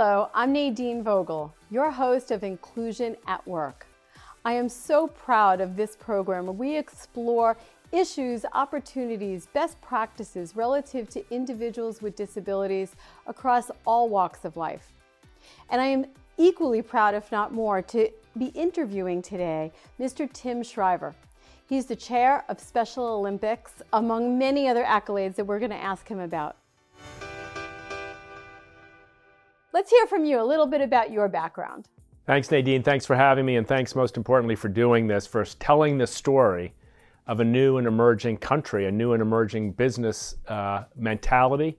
Hello, I'm Nadine Vogel, your host of Inclusion at Work. I am so proud of this program where we explore issues, opportunities, best practices relative to individuals with disabilities across all walks of life. And I am equally proud, if not more, to be interviewing today Mr. Tim Shriver. He's the chair of Special Olympics, among many other accolades that we're going to ask him about. Let's hear from you a little bit about your background. Thanks, Nadine. Thanks for having me, and thanks most importantly for doing this, for telling the story of a new and emerging country, a new and emerging business mentality,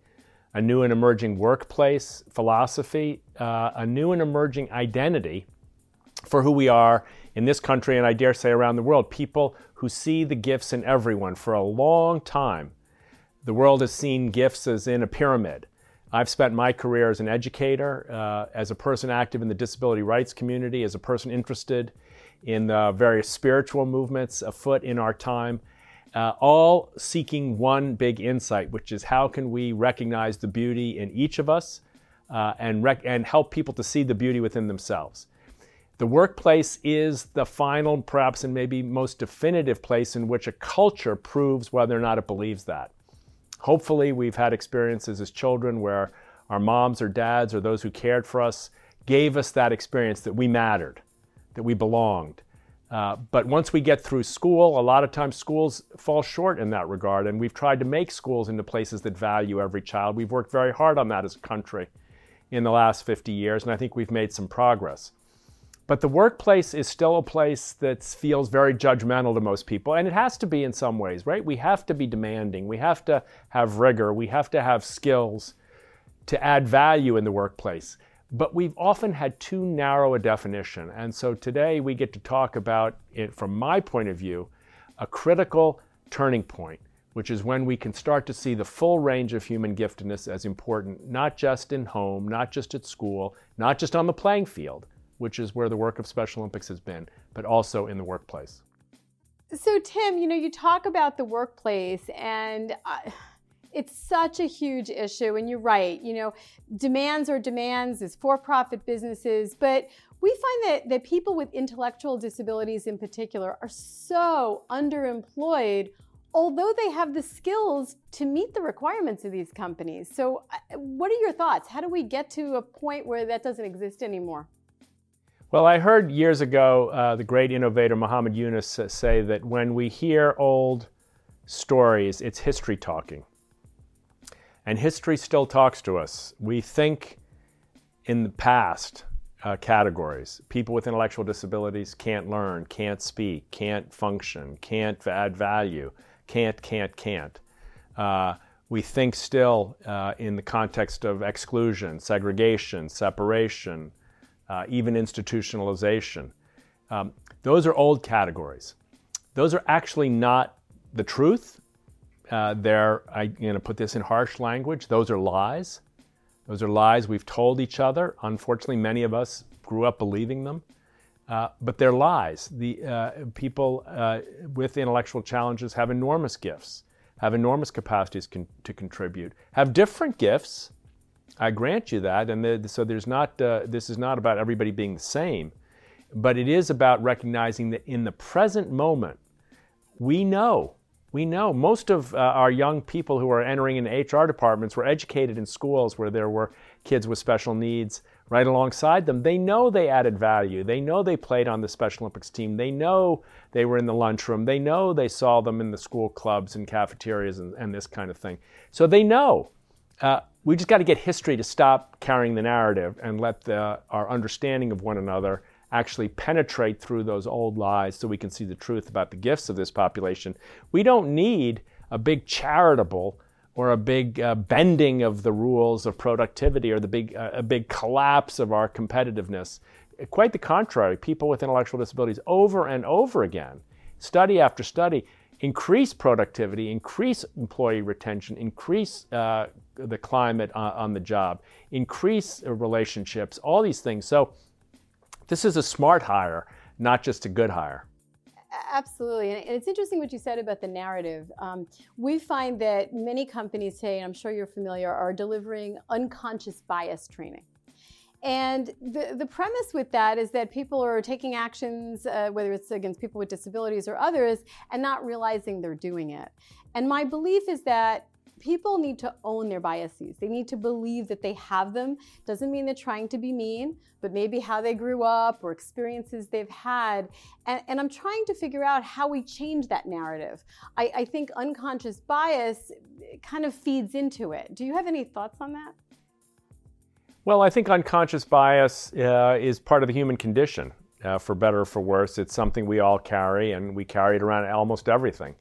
a new and emerging workplace philosophy, a new and emerging identity for who we are in this country, and I dare say around the world. People who see the gifts in everyone. For a long time, the world has seen gifts as in a pyramid. I've spent my career as an educator, as a person active in the disability rights community, as a person interested in the various spiritual movements afoot in our time, all seeking one big insight, which is how can we recognize the beauty in each of us and help people to see the beauty within themselves. The workplace is the final, perhaps, and maybe most definitive place in which a culture proves whether or not it believes that. Hopefully, we've had experiences as children where our moms or dads or those who cared for us gave us that experience that we mattered, that we belonged. But once we get through school, a lot of times schools fall short in that regard, and we've tried to make schools into places that value every child. We've worked very hard on that as a country in the last 50 years, and I think we've made some progress. But the workplace is still a place that feels very judgmental to most people, and it has to be in some ways, right? We have to be demanding. We have to have rigor. We have to have skills to add value in the workplace. But we've often had too narrow a definition, and so today we get to talk about it from my point of view, a critical turning point, which is when we can start to see the full range of human giftedness as important, not just in home, not just at school, not just on the playing field, which is where the work of Special Olympics has been, but also in the workplace. So Tim, you talk about the workplace, and it's such a huge issue, and you're right, demands are demands as for-profit businesses, but we find that people with intellectual disabilities in particular are so underemployed, although they have the skills to meet the requirements of these companies. So what are your thoughts? How do we get to a point where that doesn't exist anymore? Well, I heard years ago the great innovator Muhammad Yunus say that when we hear old stories, it's history talking. And history still talks to us. We think in the past categories. People with intellectual disabilities can't learn, can't speak, can't function, can't add value, can't. We think still in the context of exclusion, segregation, separation, even institutionalization. Those are old categories. Those are actually not the truth. I'm going to put this in harsh language. Those are lies. Those are lies we've told each other. Unfortunately, many of us grew up believing them, but they're lies. The people with intellectual challenges have enormous gifts, have enormous capacities to contribute, have different gifts. I grant you that, and so there's not. This is not about everybody being the same, but it is about recognizing that in the present moment, we know. Most of our young people who are entering in HR departments were educated in schools where there were kids with special needs right alongside them. They know they added value. They know they played on the Special Olympics team. They know they were in the lunchroom. They know they saw them in the school clubs and cafeterias and this kind of thing. So they know. We just got to get history to stop carrying the narrative and let our understanding of one another actually penetrate through those old lies so we can see the truth about the gifts of this population. We don't need a big charitable or a big bending of the rules of productivity or a big collapse of our competitiveness. Quite the contrary, people with intellectual disabilities over and over again, study after study, increase productivity, increase employee retention, increase the climate on the job, increase relationships, all these things. So this is a smart hire, not just a good hire. Absolutely. And it's interesting what you said about the narrative. We find that many companies today, and I'm sure you're familiar, are delivering unconscious bias training. And the premise with that is that people are taking actions, whether it's against people with disabilities or others, and not realizing they're doing it. And my belief is that people need to own their biases. They need to believe that they have them. Doesn't mean they're trying to be mean, but maybe how they grew up or experiences they've had. And I'm trying to figure out how we change that narrative. I think unconscious bias kind of feeds into it. Do you have any thoughts on that? Well, I think unconscious bias is part of the human condition, for better or for worse. It's something we all carry, and we carry it around almost everything.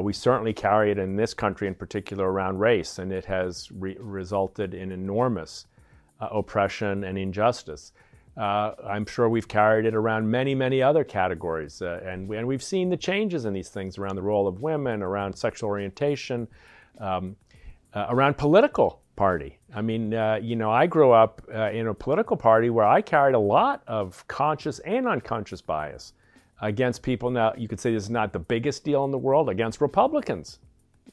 We certainly carry it in this country in particular around race, and it has resulted in enormous oppression and injustice. I'm sure we've carried it around many, many other categories, and we've seen the changes in these things around the role of women, around sexual orientation, around political party. I mean, I grew up in a political party where I carried a lot of conscious and unconscious bias against people. Now, you could say this is not the biggest deal in the world against Republicans,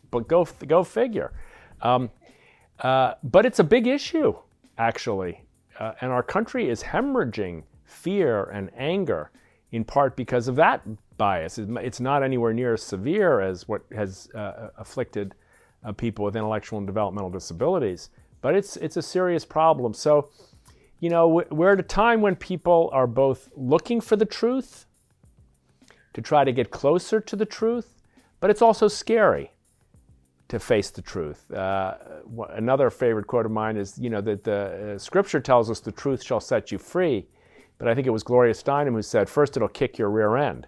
but go figure. But it's a big issue, actually. And our country is hemorrhaging fear and anger in part because of that bias. It's not anywhere near as severe as what has afflicted people with intellectual and developmental disabilities, but it's a serious problem. So, we're at a time when people are both looking for the truth to try to get closer to the truth, but it's also scary to face the truth. Another favorite quote of mine is, that the scripture tells us the truth shall set you free, but I think it was Gloria Steinem who said, first it'll kick your rear end.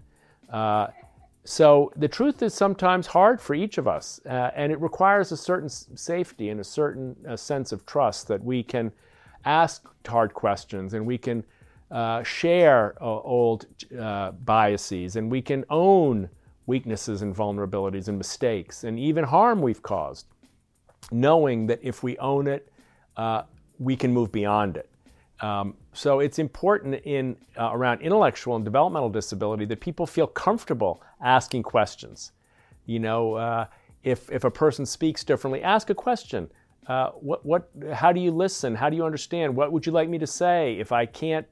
So the truth is sometimes hard for each of us, and it requires a certain safety and a certain sense of trust that we can ask hard questions, and we can share old biases, and we can own weaknesses and vulnerabilities and mistakes and even harm we've caused, knowing that if we own it, we can move beyond it. So it's important in around intellectual and developmental disability that people feel comfortable asking questions. If a person speaks differently, ask a question. How do you listen? How do you understand? What would you like me to say if I can't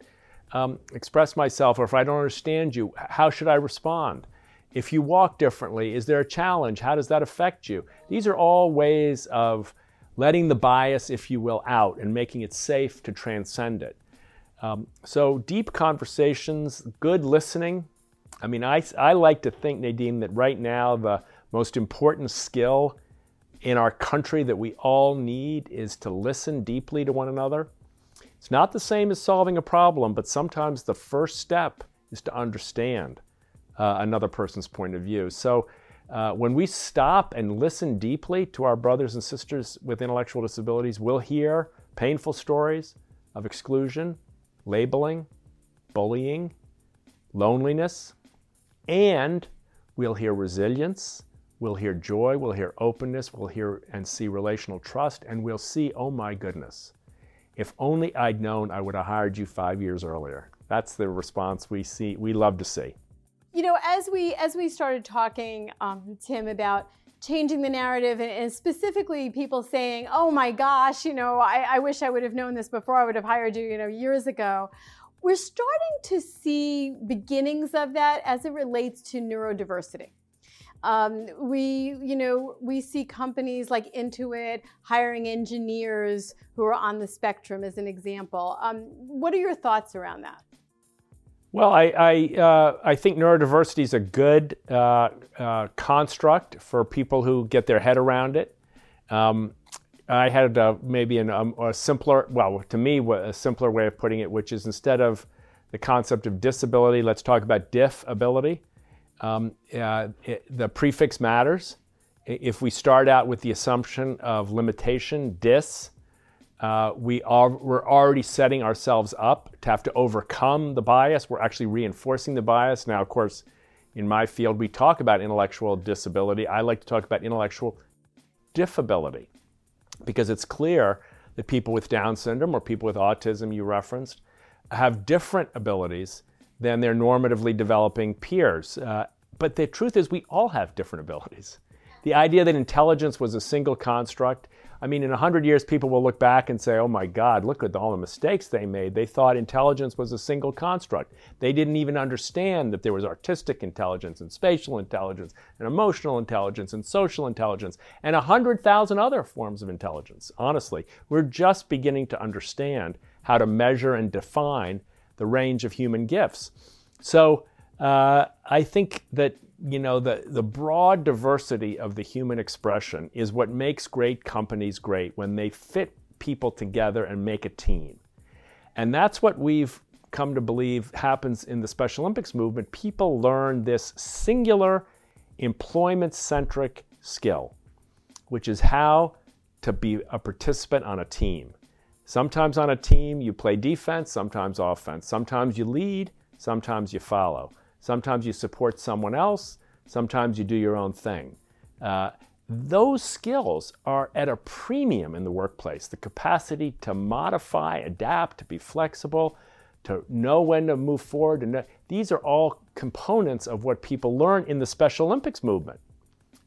express myself, or if I don't understand you, how should I respond? If you walk differently, is there a challenge? How does that affect you? These are all ways of letting the bias, if you will, out and making it safe to transcend it. So deep conversations, good listening. I mean, I like to think, Nadine, that right now the most important skill in our country that we all need is to listen deeply to one another. It's not the same as solving a problem, but sometimes the first step is to understand another person's point of view. So when we stop and listen deeply to our brothers and sisters with intellectual disabilities, we'll hear painful stories of exclusion, labeling, bullying, loneliness, and we'll hear resilience, we'll hear joy, we'll hear openness, we'll hear and see relational trust, and we'll see, oh my goodness, if only I'd known, I would have hired you 5 years earlier. That's the response we love to see. As we started talking, Tim, about changing the narrative and specifically people saying, oh my gosh, I wish I would have known this before, I would have hired you, years ago. We're starting to see beginnings of that as it relates to neurodiversity. We see companies like Intuit hiring engineers who are on the spectrum, as an example. What are your thoughts around that? Well, I think neurodiversity is a good construct for people who get their head around it. I had a simpler way of putting it, which is instead of the concept of disability, let's talk about diff-ability. The prefix matters. If we start out with the assumption of limitation, dis, we're already setting ourselves up to have to overcome the bias. We're actually reinforcing the bias. Now, of course, in my field, we talk about intellectual disability. I like to talk about intellectual diffability because it's clear that people with Down syndrome or people with autism you referenced have different abilities than their normatively developing peers. But the truth is we all have different abilities. The idea that intelligence was a single construct, I mean, in 100 years, people will look back and say, oh my God, look at all the mistakes they made. They thought intelligence was a single construct. They didn't even understand that there was artistic intelligence and spatial intelligence and emotional intelligence and social intelligence and 100,000 other forms of intelligence. Honestly, we're just beginning to understand how to measure and define the range of human gifts. So I think that, you know, the broad diversity of the human expression is what makes great companies great, when they fit people together and make a team. And that's what we've come to believe happens in the Special Olympics movement. People learn this singular employment-centric skill, which is how to be a participant on a team. Sometimes on a team you play defense, sometimes offense. Sometimes you lead, sometimes you follow. Sometimes you support someone else, sometimes you do your own thing. Those skills are at a premium in the workplace. The capacity to modify, adapt, to be flexible, to know when to move forward. These are all components of what people learn in the Special Olympics movement.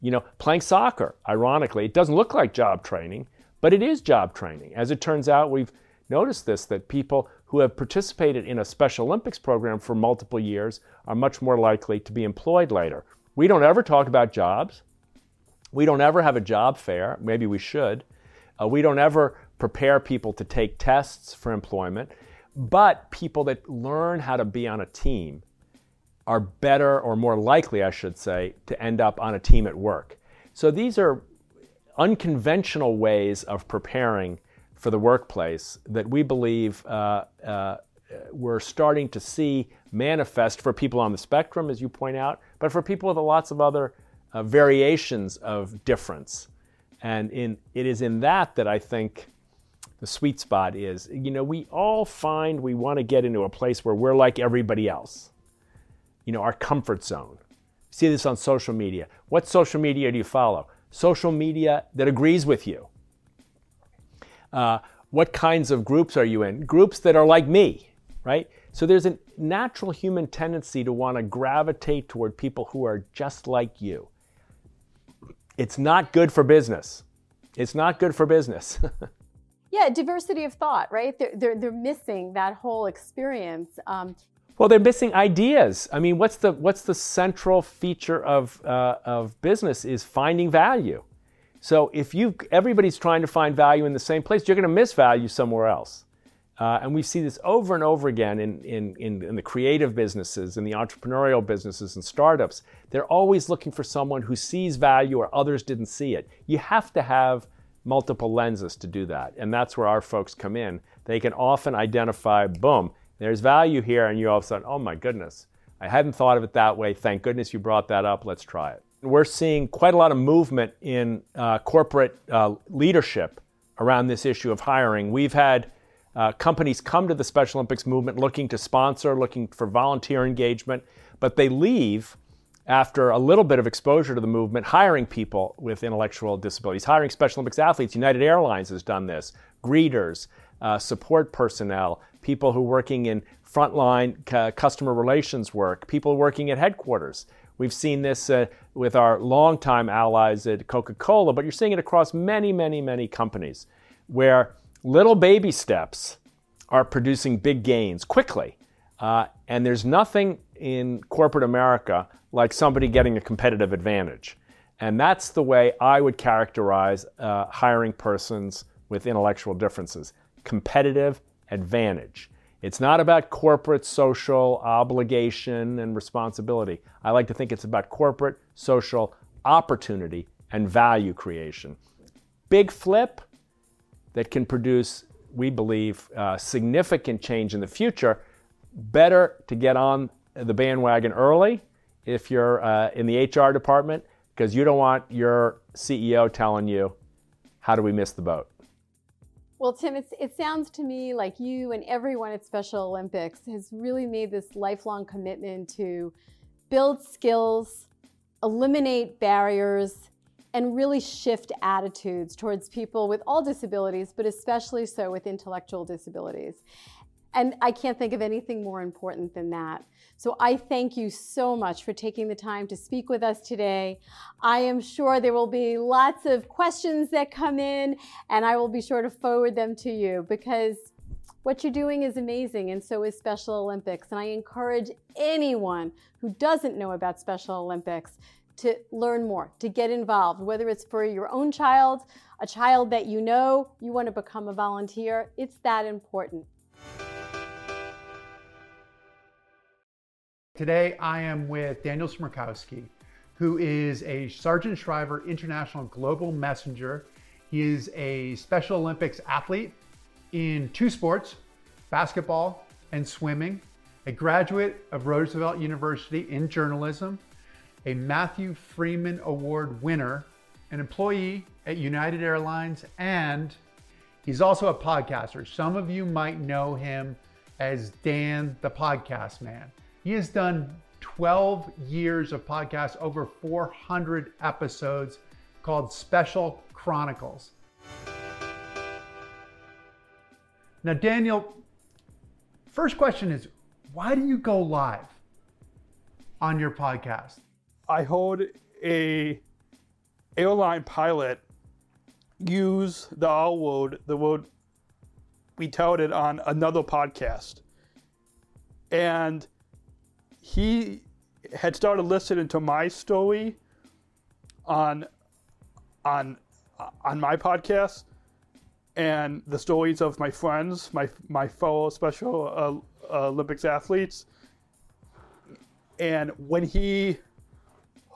You know, playing soccer, ironically, it doesn't look like job training, but it is job training. As it turns out, we've noticed this, that people who have participated in a Special Olympics program for multiple years are much more likely to be employed later. We don't ever talk about jobs. We don't ever have a job fair. Maybe we should. We don't ever prepare people to take tests for employment. But people that learn how to be on a team are better, or more likely, I should say, to end up on a team at work. So these are unconventional ways of preparing for the workplace that we believe we're starting to see manifest for people on the spectrum, as you point out, but for people with lots of other variations of difference. And it is in that I think the sweet spot is, you know, we all find we want to get into a place where we're like everybody else. You know, our comfort zone. See this on social media. What social media do you follow? Social media that agrees with you. What kinds of groups are you in? Groups that are like me, right? So there's a natural human tendency to want to gravitate toward people who are just like you. It's not good for business. It's not good for business. Yeah, diversity of thought, right? They're missing that whole experience. Well, they're missing ideas. I mean, what's the central feature of business is finding value. So if everybody's trying to find value in the same place, you're going to miss value somewhere else. And we see this over and over again in the creative businesses, in the entrepreneurial businesses and startups. They're always looking for someone who sees value or others didn't see it. You have to have multiple lenses to do that. And that's where our folks come in. They can often identify, boom, there's value here. And you all of a sudden, oh my goodness, I hadn't thought of it that way. Thank goodness you brought that up. Let's try it. We're seeing quite a lot of movement in corporate leadership around this issue of hiring. We've had companies come to the Special Olympics movement looking to sponsor, looking for volunteer engagement, but they leave after a little bit of exposure to the movement, hiring people with intellectual disabilities, hiring Special Olympics athletes. United Airlines has done this, greeters, support personnel, people who are working in frontline customer relations work, people working at headquarters. We've seen this with our longtime allies at Coca-Cola, but you're seeing it across many, many, many companies where little baby steps are producing big gains quickly. And there's nothing in corporate America like somebody getting a competitive advantage. And that's the way I would characterize hiring persons with intellectual differences. Competitive advantage. It's not about corporate social obligation and responsibility. I like to think it's about corporate social opportunity and value creation. Big flip that can produce, we believe, significant change in the future. Better to get on the bandwagon early if you're in the HR department, because you don't want your CEO telling you, how do we miss the boat? Well, Tim, it sounds to me like you and everyone at Special Olympics has really made this lifelong commitment to build skills, eliminate barriers, and really shift attitudes towards people with all disabilities, but especially so with intellectual disabilities. And I can't think of anything more important than that. So I thank you so much for taking the time to speak with us today. I am sure there will be lots of questions that come in, and I will be sure to forward them to you, because what you're doing is amazing, and so is Special Olympics. And I encourage anyone who doesn't know about Special Olympics to learn more, to get involved, whether it's for your own child, a child that you know, you want to become a volunteer. It's that important. Today, I am with Daniel Smrokowski, who is a Sargent Shriver International Global Messenger. He is a Special Olympics athlete in two sports, basketball and swimming, a graduate of Roosevelt University in journalism, a Matthew Freeman Award winner, an employee at United Airlines, and he's also a podcaster. Some of you might know him as Dan the Podcast Man. He has done 12 years of podcasts, over 400 episodes, called Special Chronicles. Now, Daniel, first question is, why do you go live on your podcast? I heard a airline pilot use the R word, the word retarded, on another podcast. And he had started listening to my story on my podcast and the stories of my friends, my fellow Special Olympics athletes. And when he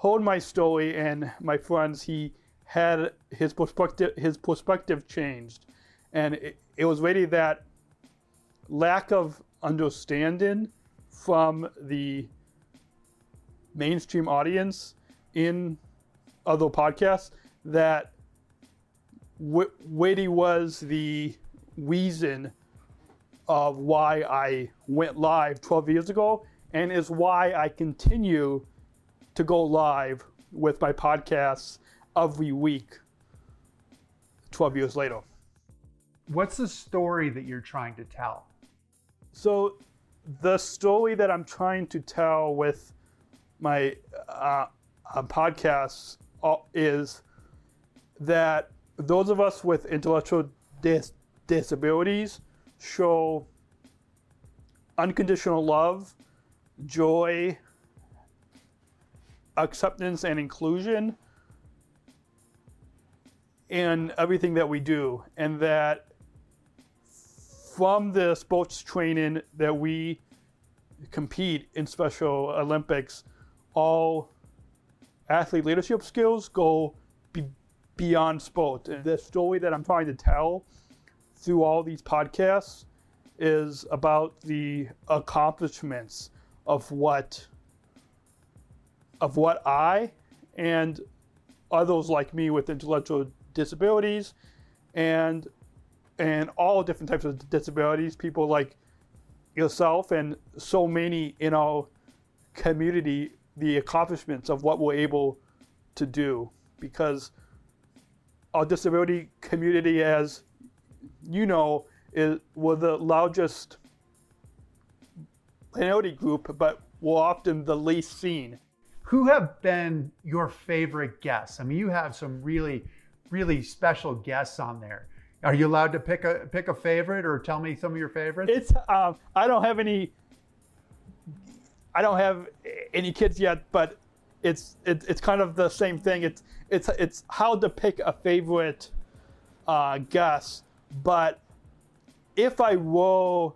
heard my story and my friends, he had his perspective changed, and it was really that lack of understanding from the mainstream audience in other podcasts that really was the reason of why I went live 12 years ago, and is why I continue to go live with my podcasts every week 12 years later. What's the story that you're trying to tell? So the story that I'm trying to tell with my podcasts is that those of us with intellectual disabilities show unconditional love, joy, acceptance, and inclusion in everything that we do, and that from the sports training that we compete in Special Olympics, all athlete leadership skills go beyond sport. And the story that I'm trying to tell through all these podcasts is about the accomplishments of what I and others like me with intellectual disabilities and all different types of disabilities, people like yourself and so many in our community, the accomplishments of what we're able to do. Because our disability community, as you know, we're the largest minority group, but we're often the least seen. Who have been your favorite guests? I mean, you have some really, really special guests on there. Are you allowed to pick a favorite, or tell me some of your favorites? It's I don't have any kids yet, but it's kind of the same thing. It's how to pick a favorite guest. But if I were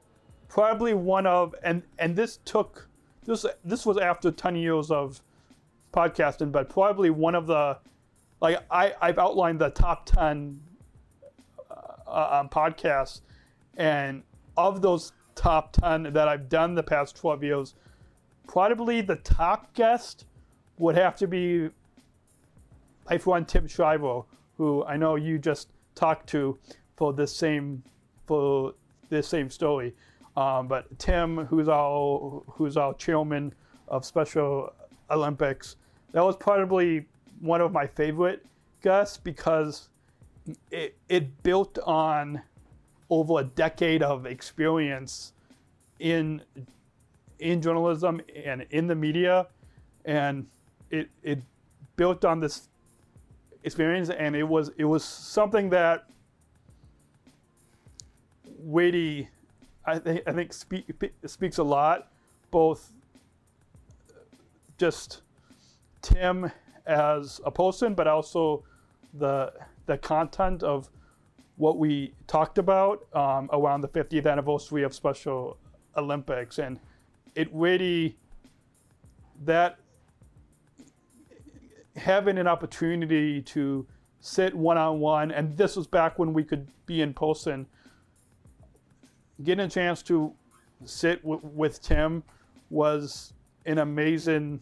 probably one of, and this was after 10 years of podcasting, but probably one of the, like, I've outlined the top 10 podcasts, and of those top 10 that I've done the past 12 years, probably the top guest would have to be my friend Tim Shriver, who I know you just talked to for this same story. But Tim, who's our chairman of Special Olympics, that was probably one of my favorite guests, because it built on over a decade of experience in journalism and in the media, and it built on this experience, and it was something that Wadey, I think speaks a lot, both just Tim as a person, but also the content of what we talked about around the 50th anniversary of Special Olympics. And it really, that having an opportunity to sit one-on-one, and this was back when we could be in person, getting a chance to sit with Tim was an amazing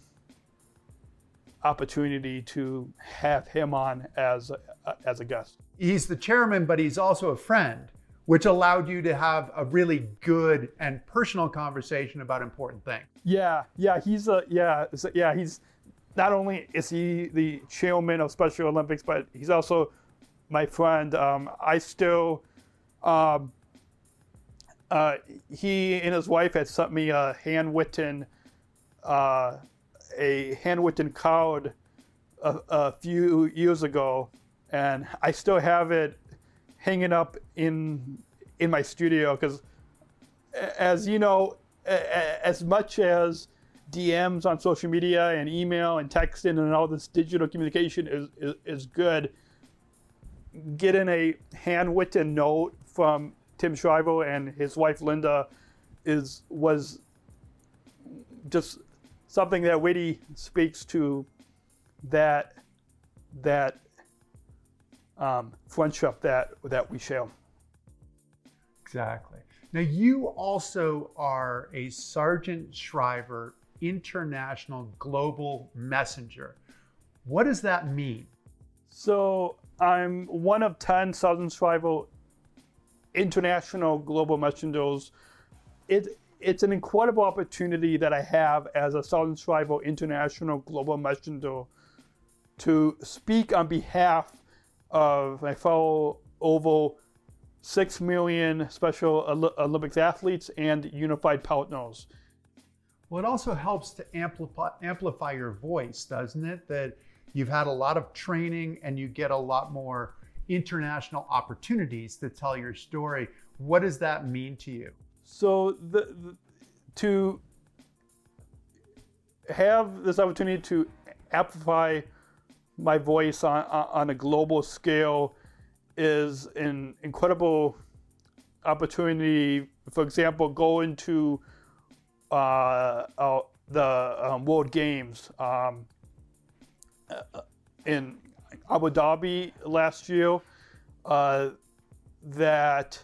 opportunity to have him on as a guest. He's the chairman, but he's also a friend, which allowed you to have a really good and personal conversation about important things. He's not only is he the chairman of Special Olympics, but he's also my friend. He and his wife had sent me a handwritten card a few years ago, and I still have it hanging up in my studio, because, as you know, as much as DMs on social media and email and texting and all this digital communication is good, getting a handwritten note from Tim Shriver and his wife Linda was just something that really speaks to that friendship that we share. Exactly. Now, you also are a Sargent Shriver International Global Messenger. What does that mean? So I'm one of 10 Sargent Shriver International Global Messengers. It's an incredible opportunity that I have as a Sargent Shriver International Global Messenger to speak on behalf of my fellow over 6 million Special Olympics athletes and unified partners. Well, it also helps to amplify your voice, doesn't it? That you've had a lot of training and you get a lot more international opportunities to tell your story. What does that mean to you? So to have this opportunity to amplify my voice on a global scale is an incredible opportunity. For example, going to the World Games in Abu Dhabi last year, that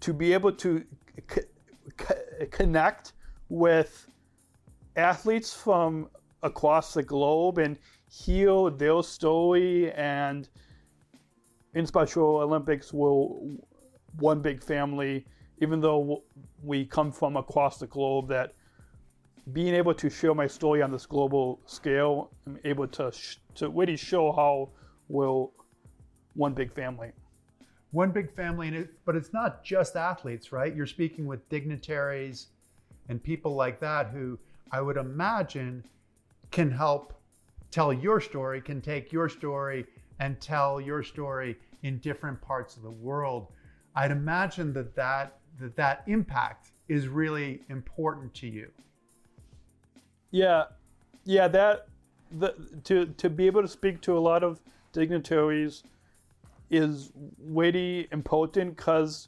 to be able to connect with athletes from across the globe and hear their story, and in Special Olympics we're one big family, even though we come from across the globe, that being able to share my story on this global scale, I'm able to really show how we're one big family. One big family, but it's not just athletes, right? You're speaking with dignitaries and people like that who I would imagine can help tell your story, can take your story and tell your story in different parts of the world. I'd imagine that impact is really important to you. Yeah, to be able to speak to a lot of dignitaries is really important, because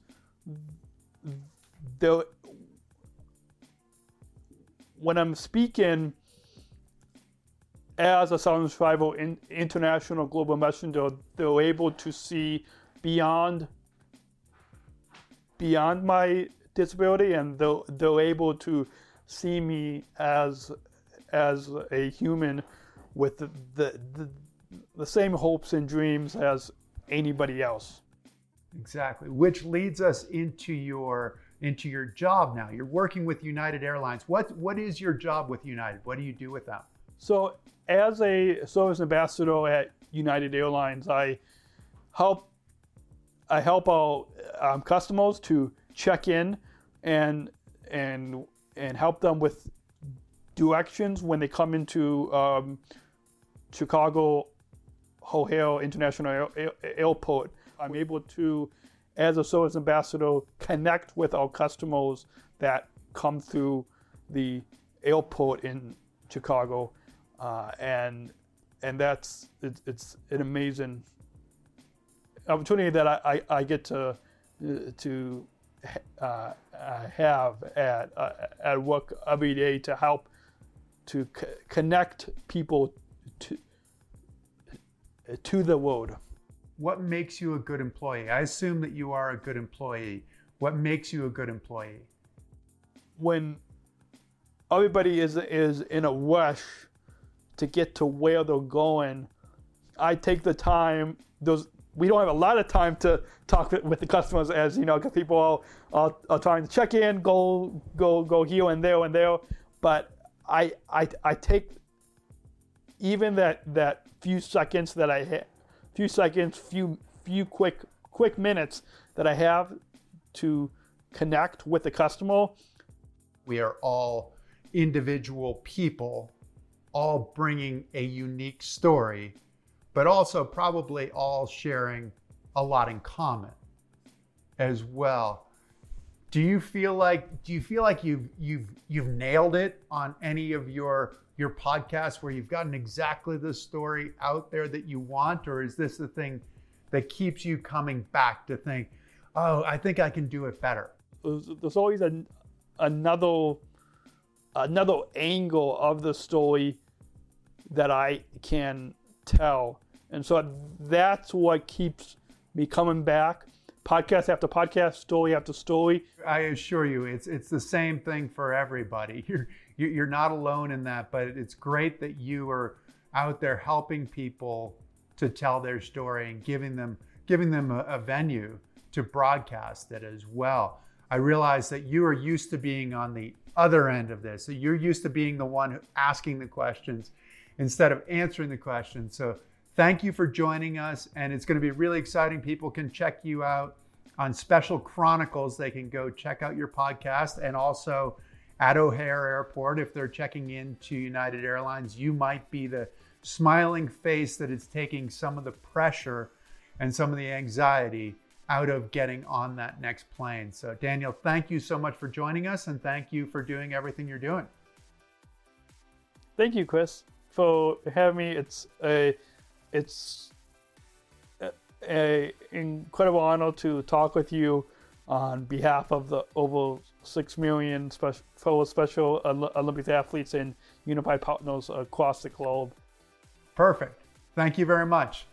when I'm speaking as a Sargent Shriver International Global Messenger, they're able to see beyond my disability, and they're able to see me as a human with the same hopes and dreams as anybody else. Exactly, which leads us into your job now. You're working with United Airlines. What is your job with United? What do you do with them? So as a service ambassador at United Airlines, I help our customers to check in and and help them with directions when they come into Chicago O'Hare International Airport. I'm able to, as a service ambassador, connect with our customers that come through the airport in Chicago, and that's it's an amazing opportunity that I get to have at work every day to help to connect people to the world. What makes you a good employee? I assume that you are a good employee. What makes you a good employee? When everybody is in a rush to get to where they're going, I take the time. We don't have a lot of time to talk with the customers, as you know, because people are trying to check in, go here and there and there. But I take even that few seconds that I have, quick minutes that I have to connect with the customer. We are all individual people, all bringing a unique story, but also probably all sharing a lot in common as well. Do you feel like you've nailed it on any of your podcasts where you've gotten exactly the story out there that you want, or is this the thing that keeps you coming back to think, oh, I think I can do it better? There's always another angle of the story that I can tell. And so that's what keeps me coming back. Podcast after podcast, story after story. I assure you, it's the same thing for everybody. You're not alone in that, but it's great that you are out there helping people to tell their story and giving them a venue to broadcast it as well. I realize that you are used to being on the other end of this. So you're used to being the one asking the questions instead of answering the questions. So thank you for joining us, and it's going to be really exciting. People can check you out on Special Chronicles. They can go check out your podcast, and also at O'Hare Airport, if they're checking into United Airlines, you might be the smiling face that is taking some of the pressure and some of the anxiety out of getting on that next plane. So Daniel, thank you so much for joining us, and thank you for doing everything you're doing. Thank you, Chris, for having me. It's an incredible honor to talk with you on behalf of the over 6 million fellow Special Olympics athletes and Unified Partners across the globe. Perfect. Thank you very much.